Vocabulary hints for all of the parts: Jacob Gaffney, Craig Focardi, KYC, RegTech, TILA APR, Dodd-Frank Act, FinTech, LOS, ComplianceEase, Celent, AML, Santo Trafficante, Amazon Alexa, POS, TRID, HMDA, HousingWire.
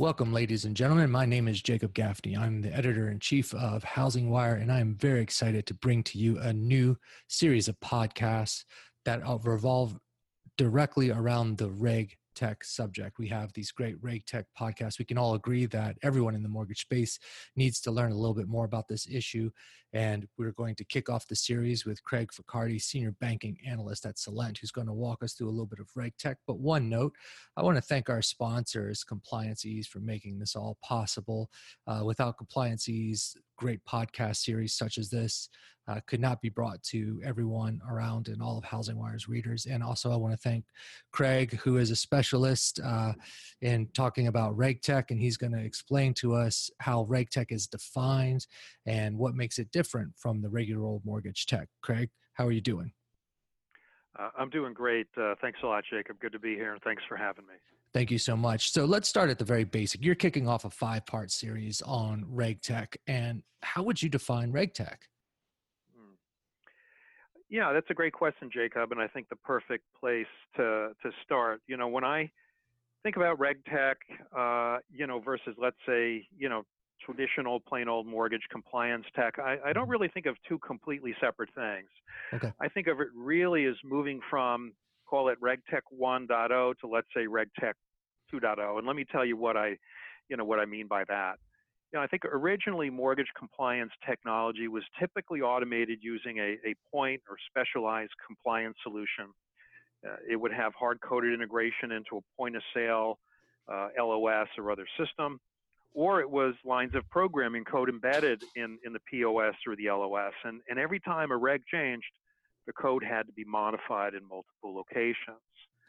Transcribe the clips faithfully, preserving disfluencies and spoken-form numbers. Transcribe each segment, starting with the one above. Welcome, ladies and gentlemen. My name is Jacob Gaffney. I'm the editor-in-chief of Housing Wire, and I'm very excited to bring to you a new series of podcasts that revolve directly around the RegTech subject. We have these great RegTech podcasts. We can all agree that everyone in the mortgage space needs to learn a little bit more about this issue, and we're going to kick off the series with Craig Focardi, Senior Banking Analyst at Celent, who's going to walk us through a little bit of RegTech. But one note, I want to thank our sponsors, ComplianceEase, for making this all possible. Uh, without ComplianceEase, great podcast series such as this uh, could not be brought to everyone around and all of Housing Wire's readers. And also I want to thank Craig, who is a specialist uh, in talking about RegTech, and he's going to explain to us how RegTech is defined and what makes it different. different from the regular old mortgage tech. Craig, how are you doing? Uh, I'm doing great. Uh, thanks a lot, Jacob. Good to be here, and thanks for having me. Thank you so much. So let's start at the very basic. You're kicking off a five-part series on RegTech, and how would you define RegTech? Hmm. Yeah, that's a great question, Jacob, and I think the perfect place to, to start. You know, when I think about RegTech, uh, you know, versus, let's say, you know, traditional plain old mortgage compliance tech, I, I don't really think of two completely separate things. Okay. I think of it really as moving from, call it RegTech one point oh to, let's say, RegTech two point oh. And let me tell you what I, you know, what I mean by that. You know, I think originally mortgage compliance technology was typically automated using a, a point or specialized compliance solution. Uh, it would have hard-coded integration into a point-of-sale, uh, L O S, or other system, or it was lines of programming code embedded in, in the P O S or the L O S. And, and every time a reg changed, the code had to be modified in multiple locations.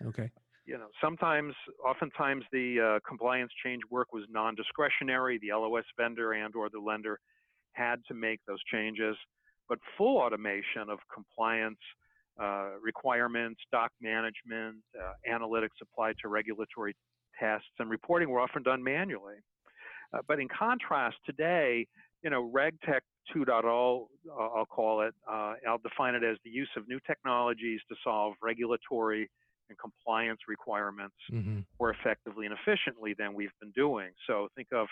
Okay. You know, sometimes, oftentimes the uh, compliance change work was non-discretionary. The L O S vendor and or the lender had to make those changes. But full automation of compliance uh, requirements, doc management, uh, analytics applied to regulatory tests, and reporting were often done manually. Uh, but in contrast, today, you know, RegTech two point oh, uh, I'll call it, uh, I'll define it as the use of new technologies to solve regulatory and compliance requirements mm-hmm. more effectively and efficiently than we've been doing. So think of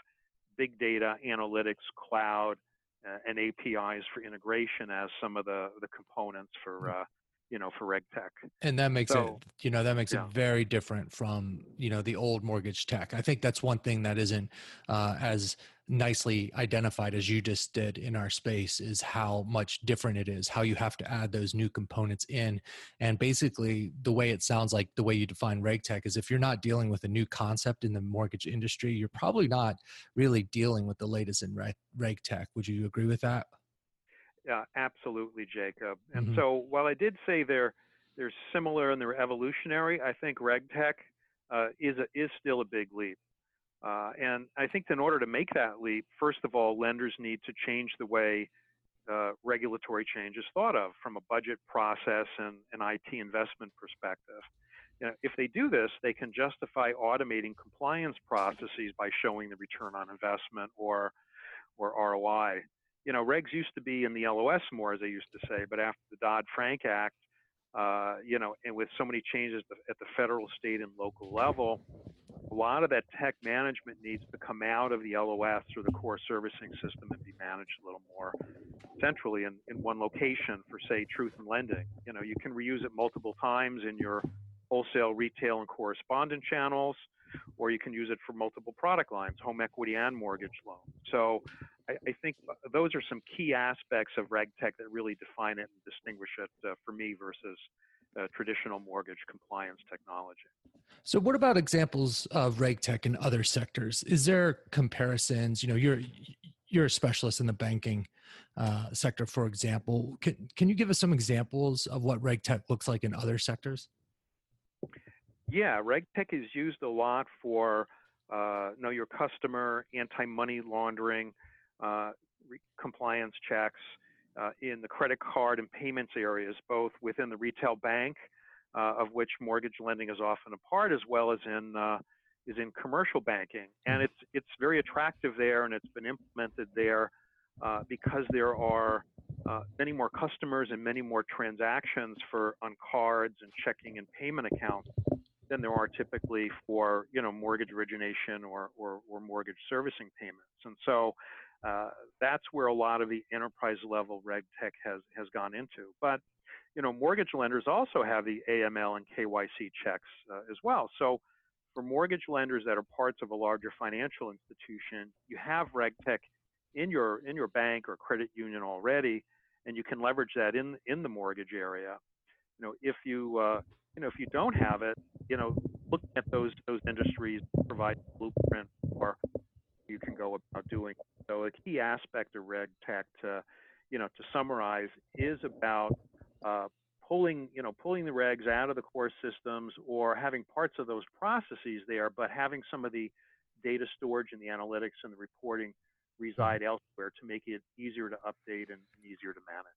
big data, analytics, cloud, uh, and A P Is for integration as some of the, the components for uh, you know, for RegTech. And that makes so, it, you know, that makes yeah. it very different from, you know, the old mortgage tech. I think that's one thing that isn't uh, as nicely identified as you just did in our space, is how much different it is, how you have to add those new components in. And basically the way it sounds like the way you define RegTech is if you're not dealing with a new concept in the mortgage industry, you're probably not really dealing with the latest in reg- RegTech. Would you agree with that? Uh, absolutely, Jacob. And mm-hmm. so while I did say they're they're similar and they're evolutionary, I think RegTech uh, is a, is still a big leap. Uh, and I think in order to make that leap, first of all, lenders need to change the way uh, regulatory change is thought of from a budget process and an I T investment perspective. You know, if they do this, they can justify automating compliance processes by showing the return on investment or or R O I. You know, regs used to be in the L O S more, as I used to say, but after the Dodd-Frank Act, uh, you know, and with so many changes at the federal, state, and local level, a lot of that tech management needs to come out of the L O S or the core servicing system and be managed a little more centrally in, in one location for, say, truth in lending. You know, you can reuse it multiple times in your wholesale, retail, and correspondent channels, or you can use it for multiple product lines, home equity and mortgage loan. So I, I think those are some key aspects of RegTech that really define it and distinguish it uh, for me versus uh, traditional mortgage compliance technology. So what about examples of RegTech in other sectors? Is there comparisons? You know, you're you're a specialist in the banking uh, sector, for example. Can, can you give us some examples of what RegTech looks like in other sectors? Yeah, RegTech is used a lot for uh, know your customer, anti-money laundering, uh, re- compliance checks uh, in the credit card and payments areas, both within the retail bank, uh, of which mortgage lending is often a part, as well as in uh, is in commercial banking. And it's it's very attractive there, and it's been implemented there uh, because there are uh, many more customers and many more transactions for on cards and checking and payment accounts than there are typically for, you know, mortgage origination or, or, or mortgage servicing payments. And so uh, that's where a lot of the enterprise level RegTech has, has gone into. But, you know, mortgage lenders also have the A M L and K Y C checks uh, as well. So for mortgage lenders that are parts of a larger financial institution, you have RegTech in your in your bank or credit union already, and you can leverage that in in the mortgage area. You know, if you uh, you know if you don't have it, you know, looking at those those industries provide a blueprint for you can go about doing. So a key aspect of RegTech, to you know, to summarize, is about uh, pulling, you know, pulling the regs out of the core systems or having parts of those processes there, but having some of the data storage and the analytics and the reporting reside elsewhere to make it easier to update and easier to manage.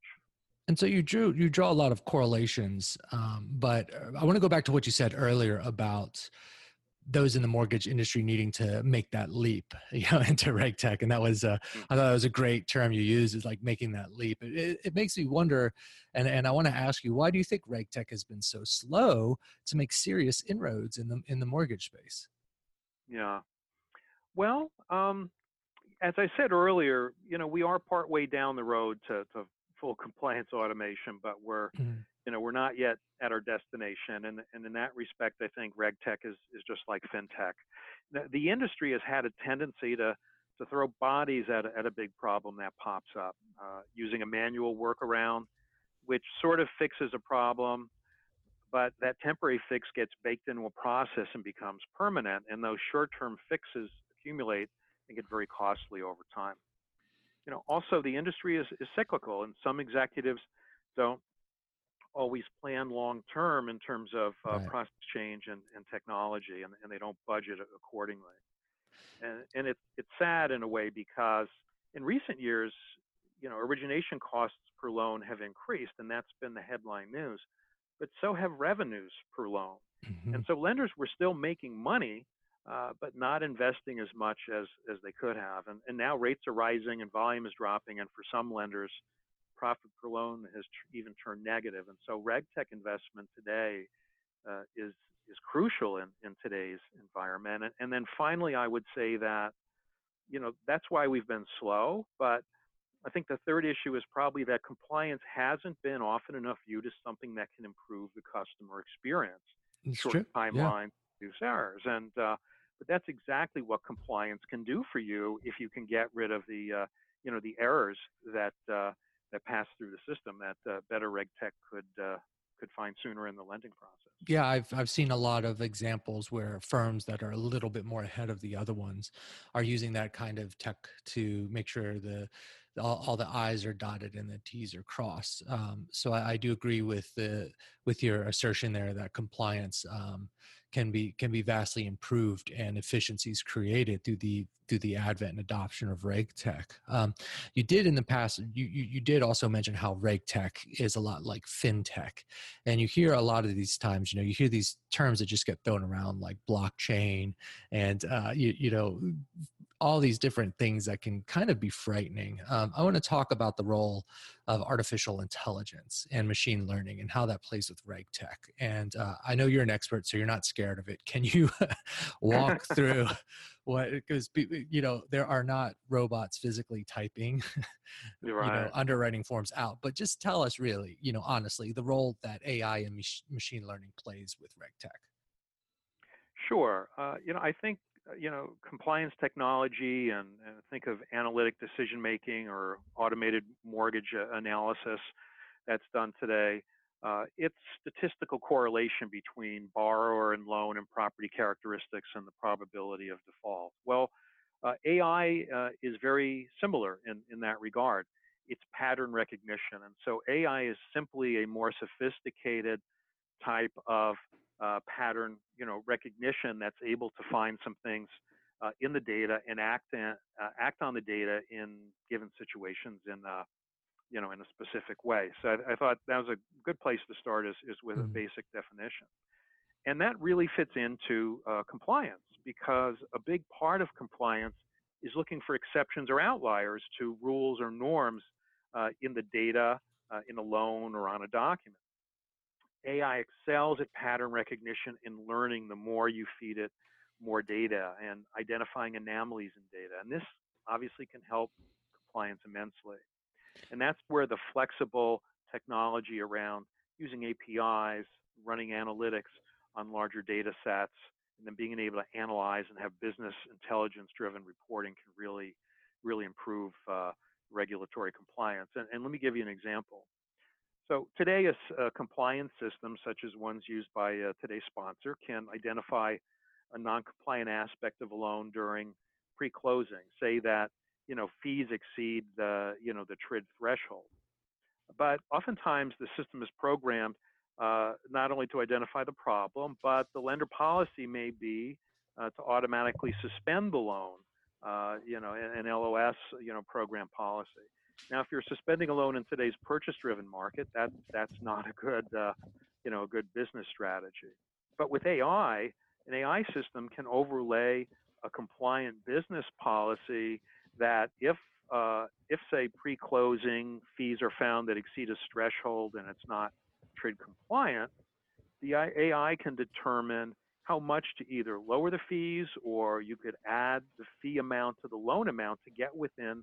And so you drew, you draw a lot of correlations, um, but I want to go back to what you said earlier about those in the mortgage industry needing to make that leap, you know, into RegTech. And that was, uh, I thought that was a great term you used, is like making that leap. It, it makes me wonder, and, and I want to ask you, why do you think RegTech has been so slow to make serious inroads in the, in the mortgage space? Yeah. Well, um, as I said earlier, you know, we are partway down the road to, to full compliance automation, but we're, mm-hmm. you know, we're not yet at our destination. And, and in that respect, I think RegTech is, is just like FinTech. The, the industry has had a tendency to, to throw bodies at a, at a big problem that pops up, uh, using a manual workaround, which sort of fixes a problem, but that temporary fix gets baked into a process and becomes permanent. And those short-term fixes accumulate and get very costly over time. You know, also the industry is, is cyclical, and some executives don't always plan long term in terms of uh, right. process change and, and technology, and, and they don't budget accordingly. And, and it, it's sad in a way, because in recent years, you know, origination costs per loan have increased, and that's been the headline news, but so have revenues per loan. Mm-hmm. And so lenders were still making money, uh, but not investing as much as, as they could have. And, and now rates are rising and volume is dropping, and for some lenders, profit per loan has tr- even turned negative. And so RegTech investment today uh, is is crucial in, in today's environment. And, and then finally, I would say that, you know, that's why we've been slow. But I think the third issue is probably that compliance hasn't been often enough viewed as something that can improve the customer experience. It's short true. timeline, yeah. reduce errors. And, uh, but that's exactly what compliance can do for you if you can get rid of the, uh, you know, the errors that, uh, that pass through the system that uh, better RegTech could uh, could find sooner in the lending process. Yeah, I've I've seen a lot of examples where firms that are a little bit more ahead of the other ones are using that kind of tech to make sure the all, all the I's are dotted and the T's are crossed. Um, so I, I do agree with the with your assertion there that compliance um, can be can be vastly improved and efficiencies created through the through the advent and adoption of RegTech. Um, you did in the past, you, you you did also mention how RegTech is a lot like FinTech. And you hear a lot of these times, you know, you hear these terms that just get thrown around, like blockchain and, uh, you, you know, all these different things that can kind of be frightening. Um, I want to talk about the role of artificial intelligence and machine learning and how that plays with RegTech. And uh, I know you're an expert, so you're not scared of it. Can you walk through what, because, you know, there are not robots physically typing, you right. know, underwriting forms out, but just tell us really, you know, honestly, the role that A I and mach- machine learning plays with RegTech. Sure. Uh, you know, I think, you know, compliance technology and, and think of analytic decision making or automated mortgage analysis that's done today. Uh, it's statistical correlation between borrower and loan and property characteristics and the probability of default. Well, Uh, A I uh, is very similar in, in that regard. It's pattern recognition. And so A I is simply a more sophisticated type of uh, pattern, you know, recognition that's able to find some things uh, in the data and act, uh, act on the data in given situations in, uh, you know, in a specific way. So I, I thought that was a good place to start is, is with a basic definition. And that really fits into uh, compliance, because a big part of compliance is looking for exceptions or outliers to rules or norms uh, in the data, uh, in a loan, or on a document. A I excels at pattern recognition and learning the more you feed it more data and identifying anomalies in data. And this obviously can help compliance immensely. And that's where the flexible technology around using A P Is, running analytics on larger data sets, and then being able to analyze and have business intelligence-driven reporting can really, really improve uh, regulatory compliance. And, and let me give you an example. So today, a, a compliance system, such as ones used by uh, today's sponsor, can identify a non-compliant aspect of a loan during pre-closing. Say that, you know, fees exceed the, you know, the TRID threshold. But oftentimes, the system is programmed Uh, not only to identify the problem, but the lender policy may be uh, to automatically suspend the loan, uh, you know, an L O S, you know, program policy. Now, if you're suspending a loan in today's purchase-driven market, that, that's not a good, uh, you know, a good business strategy. But with A I, an A I system can overlay a compliant business policy that if uh, if say pre-closing fees are found that exceed a threshold and it's not TRID compliant, the A I can determine how much to either lower the fees, or you could add the fee amount to the loan amount to get within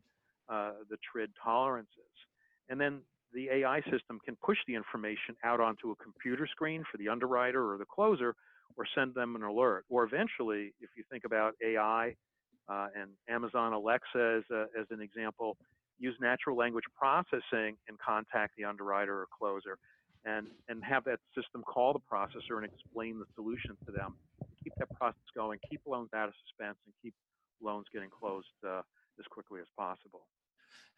uh, the TRID tolerances. And then the A I system can push the information out onto a computer screen for the underwriter or the closer, or send them an alert. Or eventually, if you think about A I uh, and Amazon Alexa as, a, as an example, use natural language processing and contact the underwriter or closer. And, and have that system call the processor and explain the solution to them. Keep that process going, keep loans out of suspense, and keep loans getting closed uh, as quickly as possible.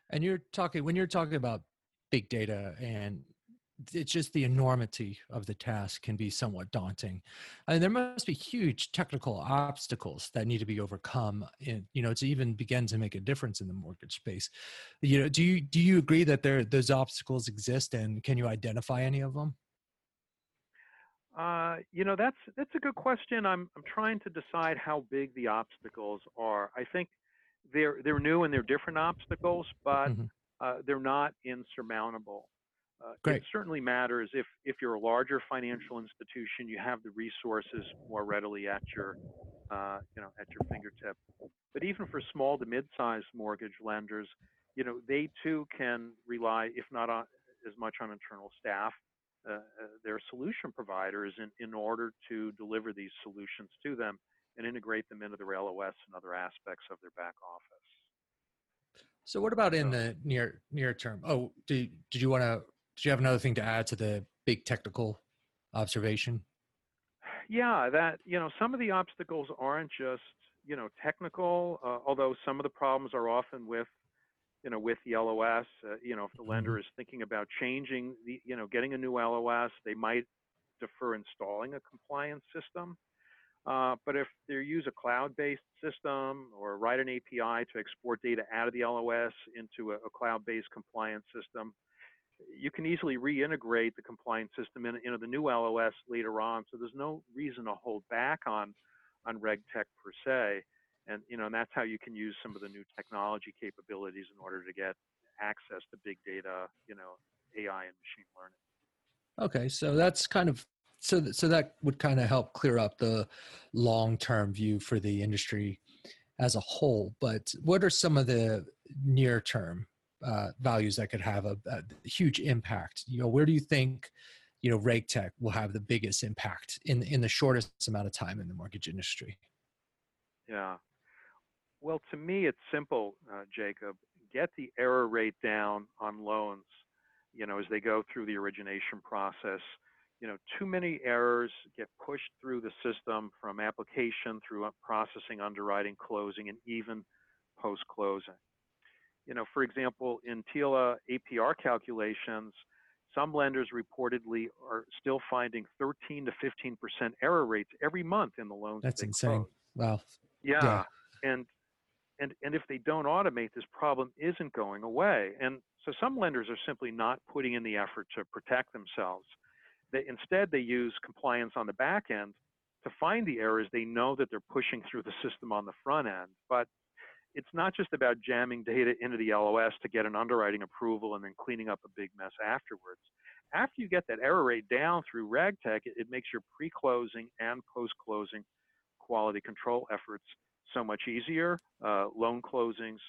And you're talking, when you're talking about big data, and it's just the enormity of the task can be somewhat daunting. I mean, there must be huge technical obstacles that need to be overcome, in, you know, to even begin to make a difference in the mortgage space. You know, do you do you agree that there those obstacles exist, and can you identify any of them? Uh, you know, that's that's a good question. I'm I'm trying to decide how big the obstacles are. I think they're they're new and they're different obstacles, but mm-hmm. uh, they're not insurmountable. Uh, it certainly matters if, if you're a larger financial institution, you have the resources more readily at your, uh, you know, at your fingertip. But even for small to mid-sized mortgage lenders, you know, they too can rely, if not on, as much on internal staff, uh, uh, their solution providers in, in order to deliver these solutions to them and integrate them into their L O S and other aspects of their back office. So what about in so, the near near term? Oh, did, did you want to... Do you have another thing to add to the big technical observation? Yeah, that, you know, some of the obstacles aren't just, you know, technical, uh, although some of the problems are often with, you know, with the L O S, uh, you know, if the lender is thinking about changing the, you know, getting a new L O S, they might defer installing a compliance system. Uh, but if they use a cloud-based system or write an A P I to export data out of the L O S into a, a cloud-based compliance system, you can easily reintegrate the compliance system in, into the new L O S later on. So there's no reason to hold back on, on RegTech per se. And, you know, and that's how you can use some of the new technology capabilities in order to get access to big data, you know, A I and machine learning. Okay. So that's kind of, so, th- so that would kind of help clear up the long-term view for the industry as a whole. But what are some of the near-term Uh, values that could have a, a huge impact? You know, where do you think, you know, RegTech will have the biggest impact in in the shortest amount of time in the mortgage industry? Yeah, well, to me, it's simple, uh, Jacob. Get the error rate down on loans, you know, as they go through the origination process. you know, too many errors get pushed through the system from application through processing, underwriting, closing, and even post-closing. You know, for example, in TILA A P R calculations, some lenders reportedly are still finding thirteen to fifteen percent error rates every month in the loans. That's that they insane. Close. Wow. Yeah. yeah. And, and, and if they don't automate, this problem isn't going away. And so some lenders are simply not putting in the effort to protect themselves. They, instead, they use compliance on the back end to find the errors they know that they're pushing through the system on the front end. But it's not just about jamming data into the L O S to get an underwriting approval and then cleaning up a big mess afterwards. After you get that error rate down through RegTech, it, it makes your pre-closing and post-closing quality control efforts so much easier. Uh, loan closings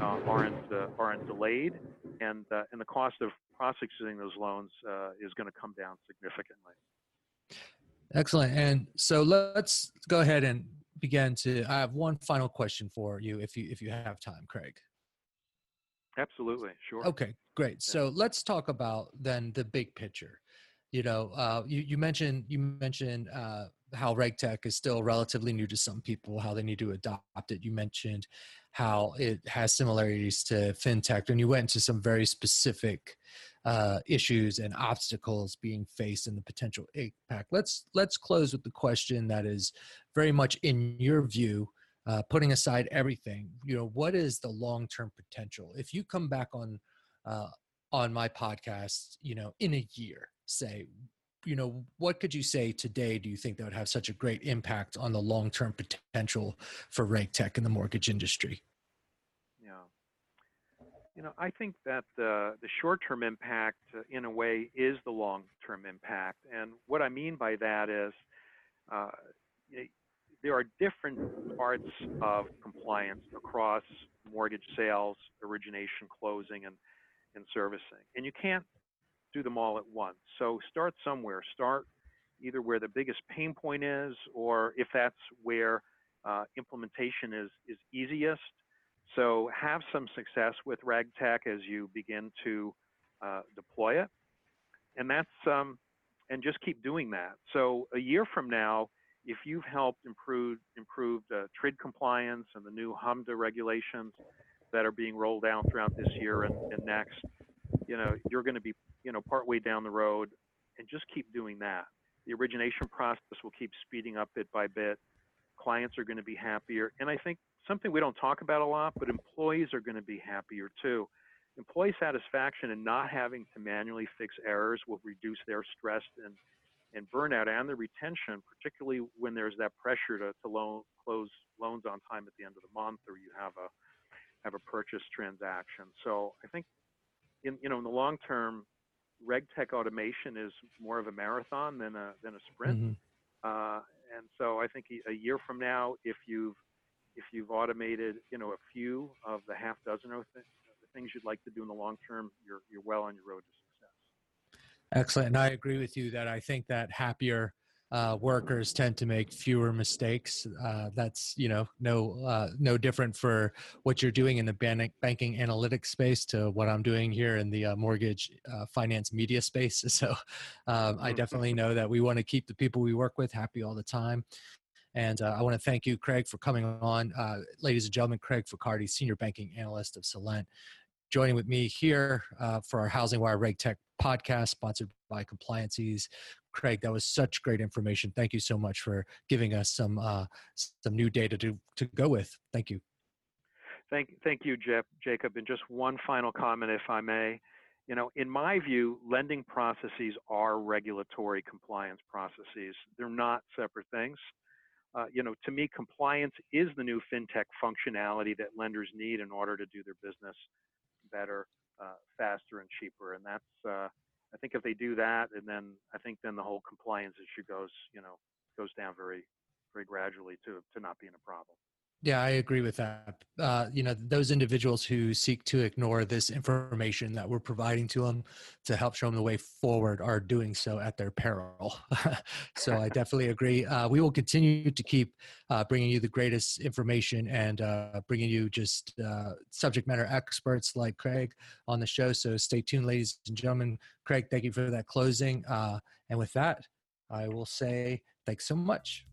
uh, aren't uh, aren't delayed, and uh, and the cost of processing those loans uh, is going to come down significantly. Excellent. And so let's go ahead and begin to. I have one final question for you, if you if you have time, Craig. Absolutely, sure. Okay, great. Yeah. So let's talk about then the big picture. You know, uh, you you mentioned you mentioned. Uh, how RegTech is still relatively new to some people, how they need to adopt it. You mentioned how it has similarities to FinTech, and you went into some very specific uh, issues and obstacles being faced and the potential impact. Let's, let's close with the question that is very much in your view, uh, putting aside everything, you know, what is the long-term potential? If you come back on, uh, on my podcast, you know, in a year, say, you know, what could you say today do you think that would have such a great impact on the long-term potential for RegTech in the mortgage industry? Yeah. You know, I think that uh, the short-term impact, uh, in a way, is the long-term impact. And what I mean by that is uh, there are different parts of compliance across mortgage sales, origination, closing, and, and servicing. And you can't do them all at once. So start somewhere. Start either where the biggest pain point is, or if that's where uh, implementation is, is easiest. So have some success with RegTech as you begin to uh, deploy it. And that's, um, and just keep doing that. So a year from now, if you've helped improve improved uh, TRID compliance and the new H M D A regulations that are being rolled out throughout this year and, and next, you know, you're going to be, you know, partway down the road, and just keep doing that. The origination process will keep speeding up bit by bit. Clients are going to be happier. And I think something we don't talk about a lot, but employees are going to be happier too. Employee satisfaction and not having to manually fix errors will reduce their stress and, and burnout and their retention, particularly when there's that pressure to, to loan, close loans on time at the end of the month, or you have a, have a purchase transaction. So I think in, you know, in the long term, RegTech automation is more of a marathon than a than a sprint, mm-hmm. uh, and so I think a year from now, if you've if you've automated, you know, a few of the half dozen or th- things you'd like to do in the long term, you're you're well on your road to success. Excellent, and I agree with you that I think that happier uh, workers tend to make fewer mistakes. Uh, that's you know no uh, no different for what you're doing in the bank, banking analytics space to what I'm doing here in the uh, mortgage uh, finance media space. So um, I definitely know that we want to keep the people we work with happy all the time. And uh, I want to thank you, Craig, for coming on. Uh, ladies and gentlemen, Craig Focardi, Senior Banking Analyst of Celent, joining with me here uh, for our Housing Wire RegTech podcast, sponsored by ComplianceEase. Craig, that was such great information. Thank you so much for giving us some uh, some new data to, to go with. Thank you. Thank, thank you, Jeff, Jacob. And just one final comment, if I may. You know, in my view, lending processes are regulatory compliance processes. They're not separate things. Uh, you know, to me, compliance is the new FinTech functionality that lenders need in order to do their business better, uh, faster, and cheaper. And that's, uh, I think if they do that, and then I think then the whole compliance issue goes, you know, goes down very, very gradually to, to not being a problem. Yeah, I agree with that. Uh, you know, those individuals who seek to ignore this information that we're providing to them to help show them the way forward are doing so at their peril. So I definitely agree. Uh, we will continue to keep uh, bringing you the greatest information and uh, bringing you just uh, subject matter experts like Craig on the show. So stay tuned, ladies and gentlemen. Craig, thank you for that closing. Uh, And with that, I will say thanks so much.